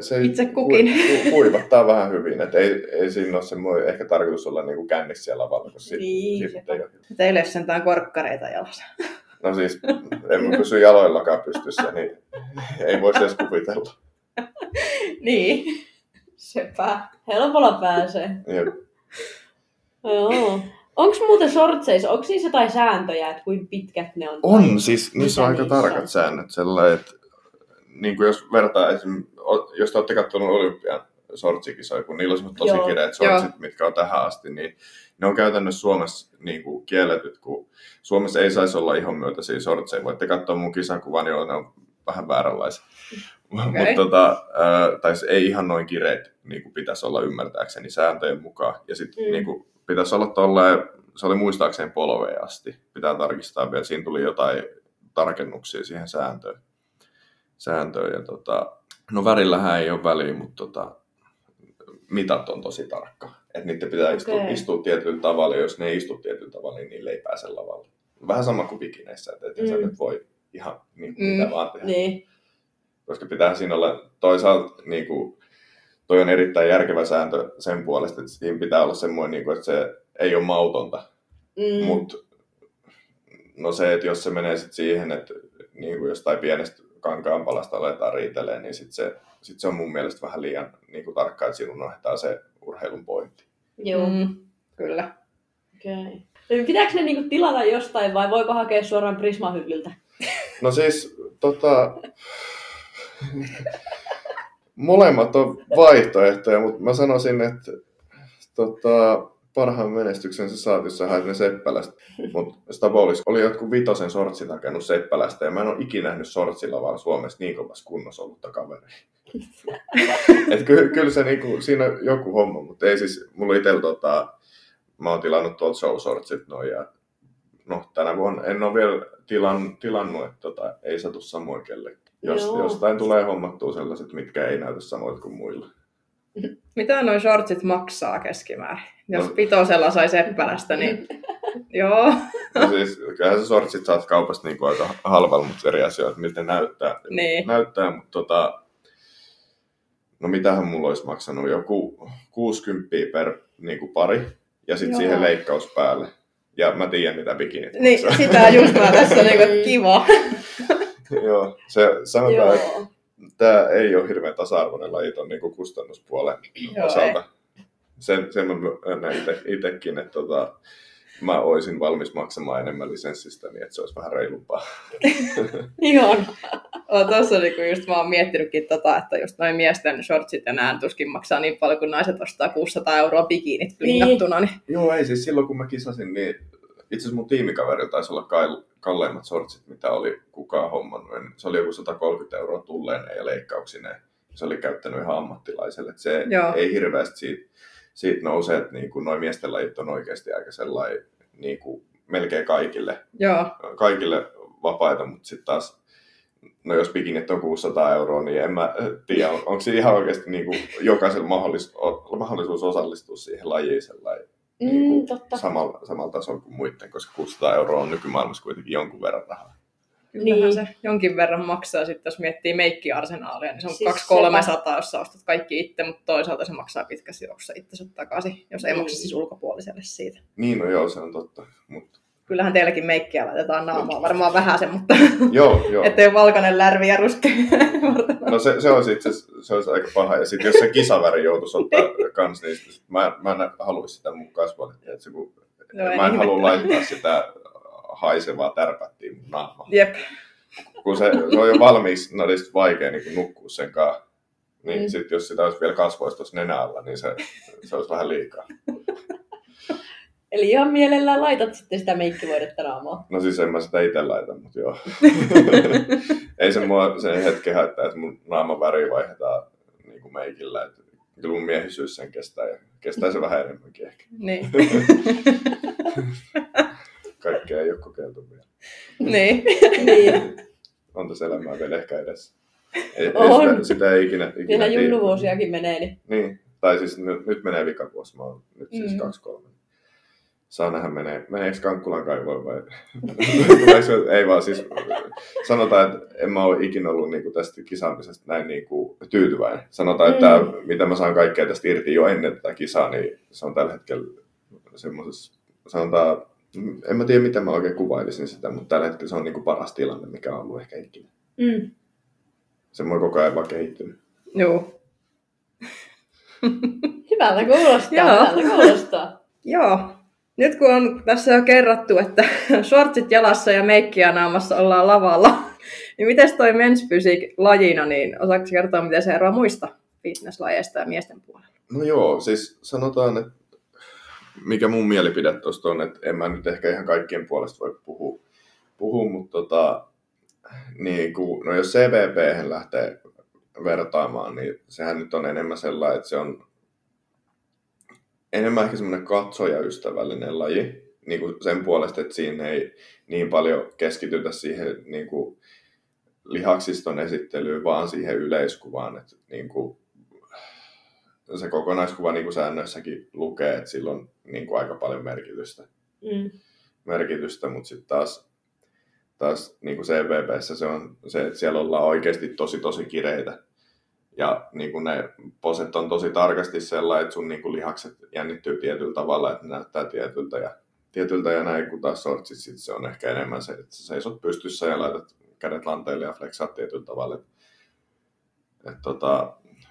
Se itse kukin. Kuivattaa vähän hyvin. Et ei siinä ole semmoinen ehkä tarkoitus olla niinku kännissä siellä lavalla. Niin. Teille ei ole sentään korkkareita jalassa. No siis, en pysy jaloillakaan pystyssä, niin ei voisi edes kuvitella. Niin, sepä. Helpolla pääsee. Joo. Onko muuten shortseissa, onko niissä jotain sääntöjä, että kuinka pitkät ne on? On, siis niissä on aika tarkat säännöt. Sellainen, että niin kuin jos vertaa esimerkiksi, jos te olette katsoneet olympian shortsikisoja, kun niillä on tosi kireet shortsit, mitkä on tähän asti, niin ne on käytännössä Suomessa niin kuin kielletyt, kun Suomessa ei saisi olla ihon myötäisiä shortseja. Voitte katsoa mun kisakuvan, niin ne on vähän vääränlaisia. Okay. Mutta ei ihan noin kireet niinku pitäisi olla ymmärtääkseni sääntöjen mukaan. Ja sitten niinku pitäisi olla tolleen, se oli muistaakseni polveen asti. Pitää tarkistaa vielä, siinä tuli jotain tarkennuksia siihen sääntöön. Ja no värillähän ei ole väliä, mutta mitat on tosi tarkka. Että niiden pitää istua tietyllä tavalla, ja jos ne ei istu tietyllä tavalla, niin niille ei pääse lavalle. Vähän sama kuin bikineissä, että sä nyt voi ihan mitä vaan tehdä. Niin. Koska pitää siinä olla, toisaalta niin kuin, toi on erittäin järkevä sääntö sen puolesta, että siinä pitää olla semmoinen, niin kuin, että se ei ole mautonta. Mm. Mutta no se, että jos se menee sit siihen, että niin kuin jostain pienestä kankaanpalasta aletaan riitelee, niin sit se on mun mielestä vähän liian niin kuin tarkkaa, että siinä unohtaa se urheilun pointti. Joo, kyllä. Okay. Pitääkö ne niin kuin tilata jostain vai voiko hakea suoraan Prisma-hyllyltä? No siis, molemmat on vaihtoehtoja, mutta mä sanoisin, että parhaan menestyksen sä saat, jos sä haet ne Seppälästä. Mutta Stabolis oli jotkut vitosen sortsit hakenut Seppälästä, ja mä en ole ikinä nähnyt sortsilla vaan Suomessa niin kovassa kunnossa ollutta kaveria. Että kyllä se niinku, siinä on joku homma, mutta ei siis, mulla itsellä mä oon tilannut tuolta show-sortsit noin, ja no tänä vuonna en ole vielä tilannut, että ei satu samoin kellekin. Jostain tulee hommattua sellaiset, mitkä ei näytä samoit kuin muilla. Mitä nuo shortsit maksaa keskimäärin? Jos pitosella sai Seppälästä, niin joo. No siis, kyllähän se shortsit saat kaupasta niin kuin aika halvalla, mutta eri asioita, miltä näyttää. Niin. Näyttää, mutta no mitähän mulla olisi maksanut? Joku 60 per niin kuin pari ja sitten siihen leikkaus päälle. Ja mä tiedän, mitä bikinit maksaa. Niin, sitä just mä tässä on niin kiva. Joo, se sanotaan, että tämä ei ole hirveän tasa-arvoinen laji tuon niin kustannuspuolen osalta. Sen mä näen itsekin, että mä olisin valmis maksamaan enemmän lisenssistä, niin että se olisi vähän reilumpaa. Joo, tuossa niin just mä oon miettinytkin, että just noin miesten shortsit ja nään tuskin maksaa niin paljon, kun naiset ostaa 600 euroa bikinit blingattuna. Niin. Joo, ei siis silloin kun mä kisasin, niin itse asiassa mun tiimikaverilla taisi olla kalleimmat sortsit, mitä oli kukaan hommannut. Se oli joku 130 euroa tulleen ja leikkauksineen. Se oli käyttänyt ihan ammattilaiselle. Se ei hirveästi siitä nouse, että niinku noi miesten lajit on oikeasti aika sellainen niinku melkein kaikille vapaita, mutta sitten taas no jos bikinit on 600 euroa, niin en mä tiedä, onko se ihan oikeasti niinku jokaisella mahdollisuus osallistua siihen lajiin sellainen. Niin samalla tasolla kuin muiden, koska 600 euroa on nykymaailmassa kuitenkin jonkun verran rahaa. Kyllähän se jonkin verran maksaa, sitten jos miettii meikkiarsenaalia, niin se on siis 200-300, jos sä ostat kaikki itse, mutta toisaalta se maksaa pitkässä juoksussa itsensä takaisin, jos ei maksa siis ulkopuoliselle siitä. Niin, no joo, se on totta. Mutta kyllähän teilläkin meikkiä laitetaan naamaa, varmaan vähän se, mutta ettei ole valkoinen lärvi ja ruskea. No se olisi aika paha. Ja sitten jos se kisaväri joutuisi ottaa kans, niin mä en haluaisi sitä mun kasvalle. Mä en halua laittaa sitä haisevaa tärpättiä mun naamaa. Jep. Kun se on jo valmiiksi vaikea niin nukkua sen kanssa. Niin sitten jos sitä olisi vielä kasvoista tuossa nenä alla, niin se olisi vähän liikaa. Eli ihan mielellään laitat sitten sitä meikkivoidetta naamaa. No siis en mä sitä itse laita, mutta joo. Ei se mua sen hetken haittaa, että mun naaman väri vaihdetaan niin kuin meikillä. Että kyllä mun miehisyys sen kestää ja kestää se vähän enemmänkin ehkä. Niin. Kaikkea ei ole kokeiltu vielä. Niin. On tässä elämää vielä ehkä edessä. Sitä ei ikinä vielä junnuvuosiakin menee. Niin. Tai siis nyt menee vikavuosi. Mä oon nyt siis 2-3. Saa nähdä menee. Meneekö Kankkulan kaivoon vai? Ei vaan siis sanotaan, että en mä ole ikinä ollut niinku tästä kisaamisesta näin niinku tyytyväinen. Sanotaan, että mitä mä saan kaikkea tästä irti jo ennen tätä kisaa, niin se on tällä hetkellä semmoisessa, sanotaan, en mä tiedä miten mä oikein kuvailisin sitä, mutta tällä hetkellä se on niinku paras tilanne, mikä on ollut ehkä ikinä. Mm. Semmoinen koko ajan vaan kehittynyt. Joo. Hyvältä kuulostaa. Joo. Nyt kun on tässä jo kerrattu, että shortsit jalassa ja meikkiä naamassa ollaan lavalla, niin mites toi Men's Physique lajina, niin osaatko kertoa, miten se eroaa muista fitnesslajeista ja miesten puolella? No joo, siis sanotaan, että mikä mun mielipide tuosta on, että en mä nyt ehkä ihan kaikkien puolesta voi puhua mutta niin kun, no jos CVP:hen lähtee vertaamaan, niin sehän nyt on enemmän sellainen, että se on enemmän ehkä semmoinen katsojaystävällinen laji, niin kuin sen puolesta, että siinä ei niin paljon keskitytä siihen niin kuin lihaksiston esittelyyn, vaan siihen yleiskuvaan. Että niin kuin se kokonaiskuva niin kuin säännöissäkin lukee, että sillä on niin kuin aika paljon merkitystä, mutta sitten taas niin kuin CVP:ssä se on se, että siellä ollaan oikeasti tosi kireitä. Ja niin kuin ne poset on tosi tarkasti sellainen, että sun niin kuin lihakset jännittyy tietyllä tavalla, että ne näyttää tietyltä ja näin, kun taas shortsit sit se on ehkä enemmän se, että sä seisot pystyssä ja laitat kädet lanteille ja flexaat tietyllä tavalla.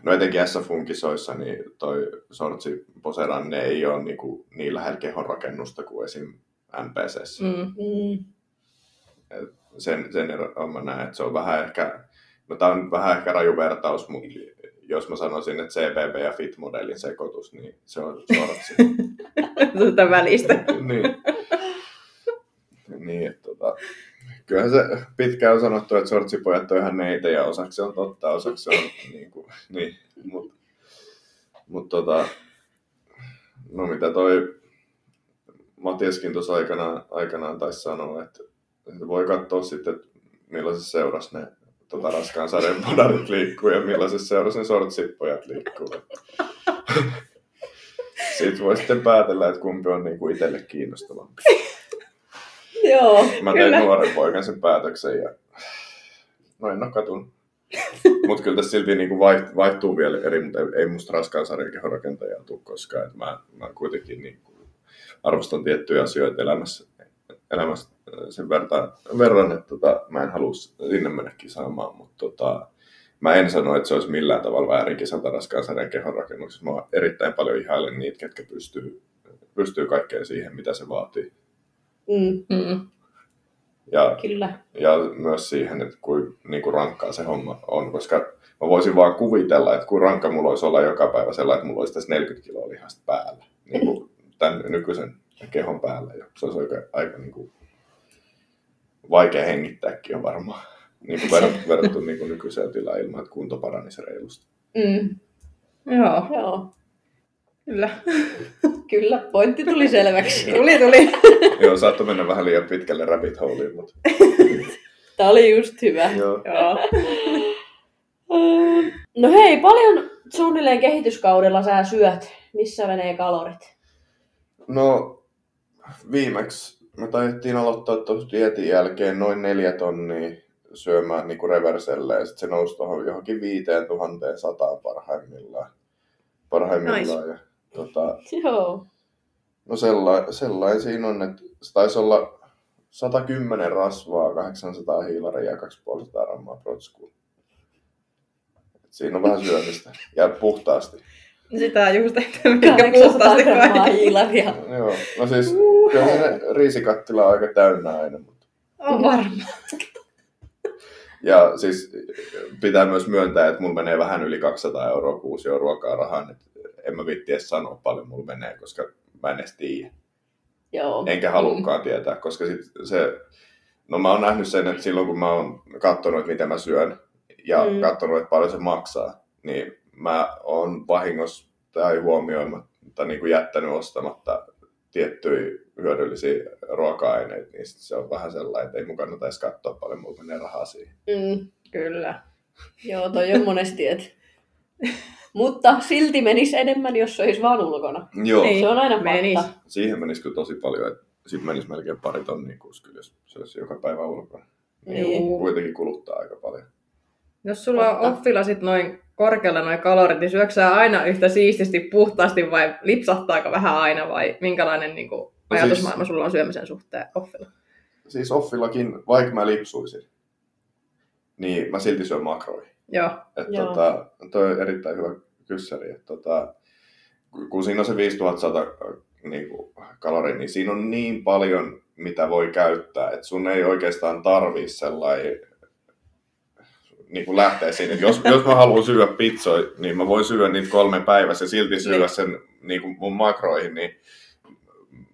No etenkin SFUn kisoissa, niin toi shortsi poseranne ei ole niin kuin niin lähellä kehon rakennusta kuin esim. MPC:ssä. Mm-hmm. Sen mä näen, että se on vähän ehkä... No, tämä on vähän ehkä raju vertaus, mutta jos mä sanoisin, että CVP ja fit-modelin sekoitus, niin se on shortsi. Tuota välistä. Niin, että kyllähän se pitkään on sanottu, että shortsipojat on ihan neitä ja osaksi on totta, osaksi on niin kuin, niin. No mitä toi Matiaskin tuossa aikanaan taisi sanoa, että voi katsoa sitten, että millaisessa seurassa ne raskaan sarjan podarit liikkuu ja millaisessa seurassa ne sortsippojat liikkuu. Siitä voi sitten päätellä, että kumpi on niinku itselle kiinnostavampi. Joo, mä tein nuoren poikan sen päätöksen ja no en ole katunut. Mutta kyllä tässä silti niinku vaihtuu vielä eri, mutta ei musta raskaan sarjan kehorakentajaa tule koskaan. Et mä kuitenkin niinku arvostan tiettyjä asioita elämässä sen verran, että mä en halua sinne mennä kisaamaan, mutta mä en sano, että se olisi millään tavalla väärin kisata raskaan sarjan kehonrakennuksessa. Mä erittäin paljon ihailen niitä, ketkä pystyy kaikkeen siihen, mitä se vaatii. Mm-hmm. Ja myös siihen, että kuin niinku rankkaa se homma on, koska mä voisin vaan kuvitella, että kuin rankka mulla olisi olla joka päivä sellainen, että mulla olisi tässä 40 kiloa lihasta päällä, niin kuin tämän nykyisen kehon päällä. Ja se olisi aika niin kuin vaikea hengittääkin on varmaan niin verrattu niin nykyiseen tilaan ilman, että kunto paranisi reilusti. Mm. Joo. Kyllä, pointti tuli selväksi. Tuli. Joo, saattoi mennä vähän liian pitkälle rabbit holeen, mutta... Tämä oli just hyvä. Joo. No hei, paljon suunnilleen kehityskaudella sä syöt? Missä menee kalorit? No viimeksi me taidettiin aloittaa tuossa dietin jälkeen noin 4 tonnia syömään niin kuin reverselle ja sitten se nousi tuohon johonkin 5,100 parhaimmillaan. Ja, joo. No sellainen siinä on, että se taisi olla 110 rasvaa, 800 hiilaria ja 250 grammaa protskua. Siinä on vähän syömistä ja puhtaasti. Sitä just, että mikä puhtaasti hiilaria. Joo, no siis kyllä se riisikattila on aika täynnä aina. Mutta... On varmaan. Ja siis pitää myös myöntää, että mulla menee vähän yli 200 € kuusi ruokaa rahaan. En mä viitti edes sanoa paljon mulla menee, koska mä en edes tiedä. Joo. Enkä halukkaan tietää, koska sit se... No mä oon nähnyt sen, että silloin kun mä oon katsonut, että miten mä syön ja katsonut, että paljon se maksaa, niin mä oon vahingossa tai huomioimatta niin kuin jättänyt ostamatta tiettyjä hyödyllisiä ruoka-aineita, niin se on vähän sellainen, että ei mun kannata edes katsoa paljon, mulla menee rahaa siihen. Kyllä. Joo, toi on monesti, että... Mutta silti menisi enemmän, jos olisi vaan ulkona. Joo. Niin, se on aina fakta. Siihen menisi kyllä tosi paljon, että sitten menisi melkein 2 tonnia kuskille, jos se olisi joka päivä ulkona. Niin. Kuitenkin kuluttaa aika paljon. Jos sulla on offilla sit noin korkealla noin kalorit, niin syöksää aina yhtä siististi, puhtaasti vai lipsahtaako vähän aina? Vai minkälainen niin kuin, ajatusmaailma sulla on syömisen suhteen offilla? Siis offillakin, vaikka mä lipsuisin, niin mä silti syön makroihin. Joo. Toi on erittäin hyvä kyssäri. Että kun siinä on se 5100 kaloria, niin siinä on niin paljon, mitä voi käyttää, että sun ei oikeastaan tarvii sellainen niin lähteä siinä. Jos mä haluan syödä pizzoi, niin mä voin syödä niitä 3 päivässä ja silti syödä sen niin mun makroihin, niin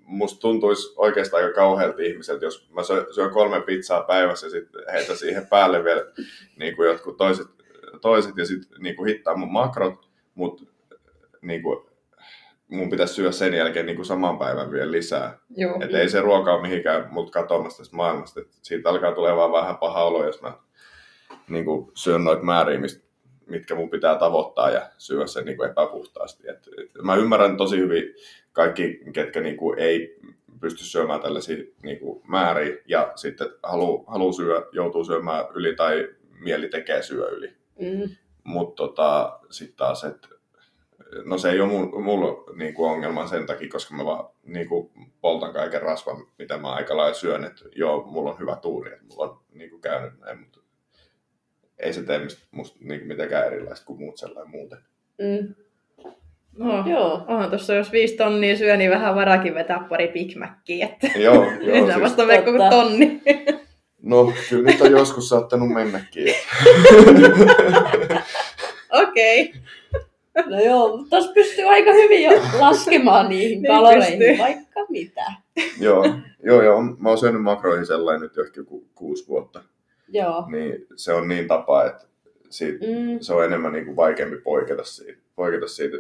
musta tuntuisi oikeastaan aika kauhealta ihmiseltä, jos mä syön 3 pizzaa päivässä ja sitten heitä siihen päälle vielä niin kuin jotkut toiset ja sitten niin kuin hittaa mun makrot, mutta niin kuin mun pitäisi syödä sen jälkeen niin kuin saman päivän vielä lisää. Että ei se ruoka ole mihinkään mut katoamassa tästä maailmasta. Et siitä alkaa tulemaan vähän paha olo, jos mä niin kuin syön noita määriä, mitkä mun pitää tavoittaa ja syödä sen niin kuin epäpuhtaasti. Et mä ymmärrän tosi hyvin kaikki, ketkä niin kuin ei pysty syömään tällaisia niin kuin määriä ja sitten haluaa syödä, joutuu syömään yli tai mieli tekee syö yli. Mutta sitten taas, että no se ei ole mulla niinku ongelma sen takia, koska mä vaan niinku poltan kaiken rasvan, mitä mä aika lailla syön. Että joo, mulla on hyvä tuuri, että mulla on niinku käynyt näin, mutta ei se tee musta niinku mitenkään erilaista kuin muut sellainen muuten. No, joo. Onhan tuossa jos 5 tonnia syö, niin vähän varakin vetää pari Big Mackiä, että joo, siis vasta mene koko tonni. No, kyllä nyt on joskus saattanut mennäkin. Okei. No joo, mutta tuossa pystyy aika hyvin jo laskemaan niihin kaloreihin, pystyy. Vaikka mitä. Joo. Mä oon syönyt makroihin sellainen nyt ehkä 6 vuotta. Joo. Niin se on niin tapa, että se on enemmän niin kuin vaikeampi poiketa siitä.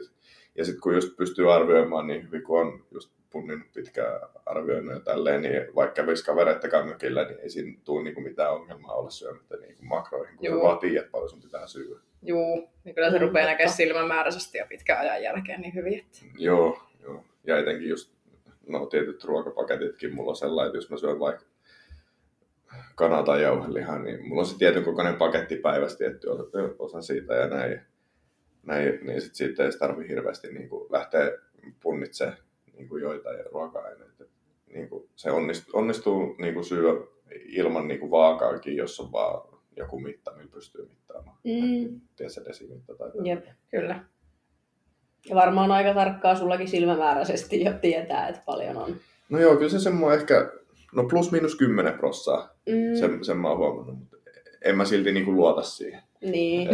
Ja sitten kun just pystyy arvioimaan niin hyvin, kun on just punninut pitkään arvioinut ja tälleen, niin vaikka kävisi kavereittakaan mökillä, niin ei siinä tule niin kuin mitään ongelmaa olla syömättä niin kuin makroihin, kun sä vaan tiedät, paljon sun pitää syödä. Joo, niin kyllä se rupeaa näkemään silmämääräisesti jo pitkän ajan jälkeen niin hyvin. Joo. Ja etenkin just tietyt ruokapaketitkin mulla on sellainen, että jos mä syön vaikka kanaa tai jauhelihaa, niin mulla on se tietyn kokoinen paketti päivässä tietty osa siitä ja näin niin sit siitä ei tarvi hirveästi niin kuin lähteä punnitsemaan niin kuin joitain ruoka-aineita. Niin kuin se onnistuu niin kuin syö ilman niin kuin vaakaakin, jos on vaan joku mitta, millä pystyy mittaamaan. Tiedätkö desimitta tai jotain? Jep, kyllä. Ja varmaan aika tarkkaa sullakin silmämääräisesti jo tietää, että paljon on. No joo, kyllä se semmoinen ehkä, plus-miinus 10%. Sen mä oon huomannut, mutta en mä silti niinku luota siihen. Niin.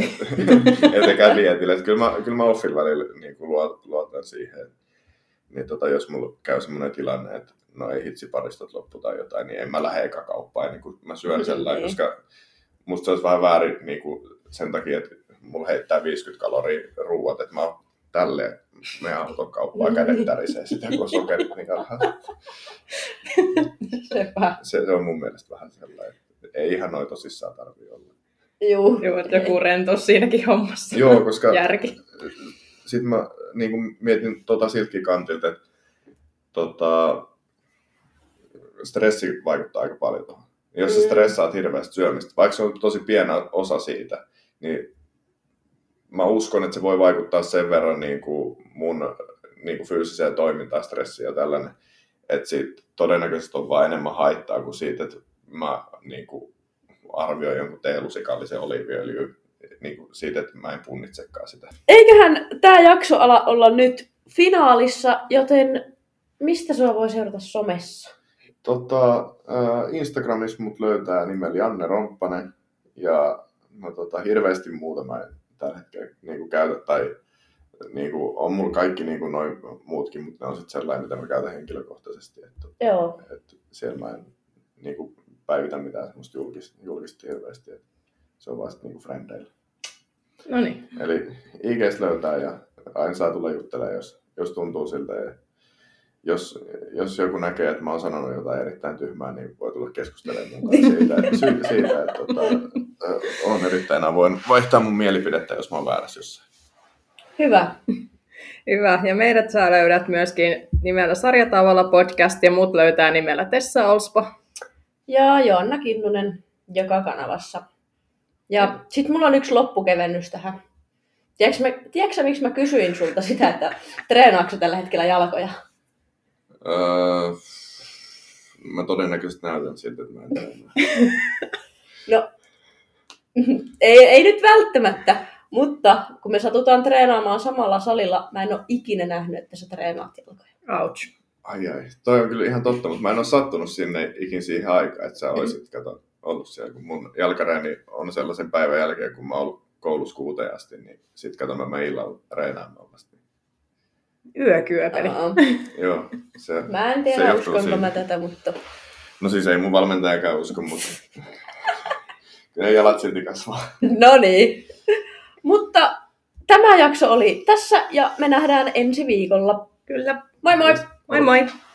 Etenkään dietille. Kyllä mä offin välillä niinku luotan siihen. Niin jos mulla käy semmoinen tilanne, että ei hitsiparistot loppu tai jotain, niin en mä lähde eka kauppaan. Niin kun mä syön sellainen, koska... Musta se olisi vähän väärin niin kuin sen takia, että mulla heittää 50 kaloria ruuat, että mä oon tälleen meidän autokauppaan kädet tärisee sitä, kun on sokerit niin alhaalla. Se on mun mielestä vähän sellainen, että ei ihan noin tosissaan tarvitse olla. Joo, että joku rentous siinäkin hommassa. Joo, koska järki. Sitten mä niin kuin mietin silkkikantilta, että stressi vaikuttaa aika paljon tuohon. Jos sä stressaat hirveästi syömistä, vaikka se on tosi pieni osa siitä, niin mä uskon, että se voi vaikuttaa sen verran niin kuin mun niin kuin fyysiseen toimintaan, stressiin ja tällainen. Että siitä todennäköisesti on vaan enemmän haittaa kuin siitä, että mä niin kuin arvioin jonkun teelusikallisen oliiviöljyyn niin siitä, että mä en punnitsekaan sitä. Eiköhän tää jakso ala olla nyt finaalissa, joten mistä sua voi seurata somessa? Instagramissa mut löytää nimellä Janne Romppanen ja hirveästi muuta mä en tällä hetkellä niin käytä tai niinku, on mulla kaikki niinku noin muutkin, mutta ne on sitten sellainen, mitä mä käytän henkilökohtaisesti. Että, joo. Että siellä mä en niinku päivitä mitään semmoista julkista hirveästi. Että se on vaan sitten niinku frendeillä. No niin. Eli IGs löytää ja aina saa tulla juttelemaan, jos tuntuu siltä. Jos joku näkee, että mä oon sanonut jotain erittäin tyhmää, niin voi tulla keskustelemaan siitä, että olen erittäin avoin vaihtaa mun mielipidettä, jos mä oon väärässä jossain. Hyvä. Hyvä. Ja meidät sä löydät myöskin nimellä Sarjatavalla podcast ja mut löytää nimellä Tessa Olspo. Ja Joanna Kinnunen joka kanavassa. Ja sit mulla on yksi loppukevennys tähän. Tiedätkö miksi mä kysyin sulta sitä, että treenaatko tällä hetkellä jalkoja? Mä todennäköisesti näytän siltä, että mä en treenaa. No, ei nyt välttämättä, mutta kun me satutaan treenaamaan samalla salilla, mä en ole ikinä nähnyt, että sä treenaat jalkoja. Ouch. Ai, toi on kyllä ihan totta, mutta mä en ole sattunut sinne ikin siihen aikaan, että sä olisit ollut siellä, kun mun jalkareeni on sellaisen päivän jälkeen, kun mä oon ollut koulussa 6 asti, niin sit mä illalla treenaamaan vasta. Yökyöpeli. Joo, se. Mä en tiedä, uskonko mä tätä, mutta... No siis ei mun valmentajakaan usko, mutta... Kyllä jalat silti kasvaa. No niin. Mutta tämä jakso oli tässä ja me nähdään ensi viikolla. Kyllä. Moi moi. Moi moi.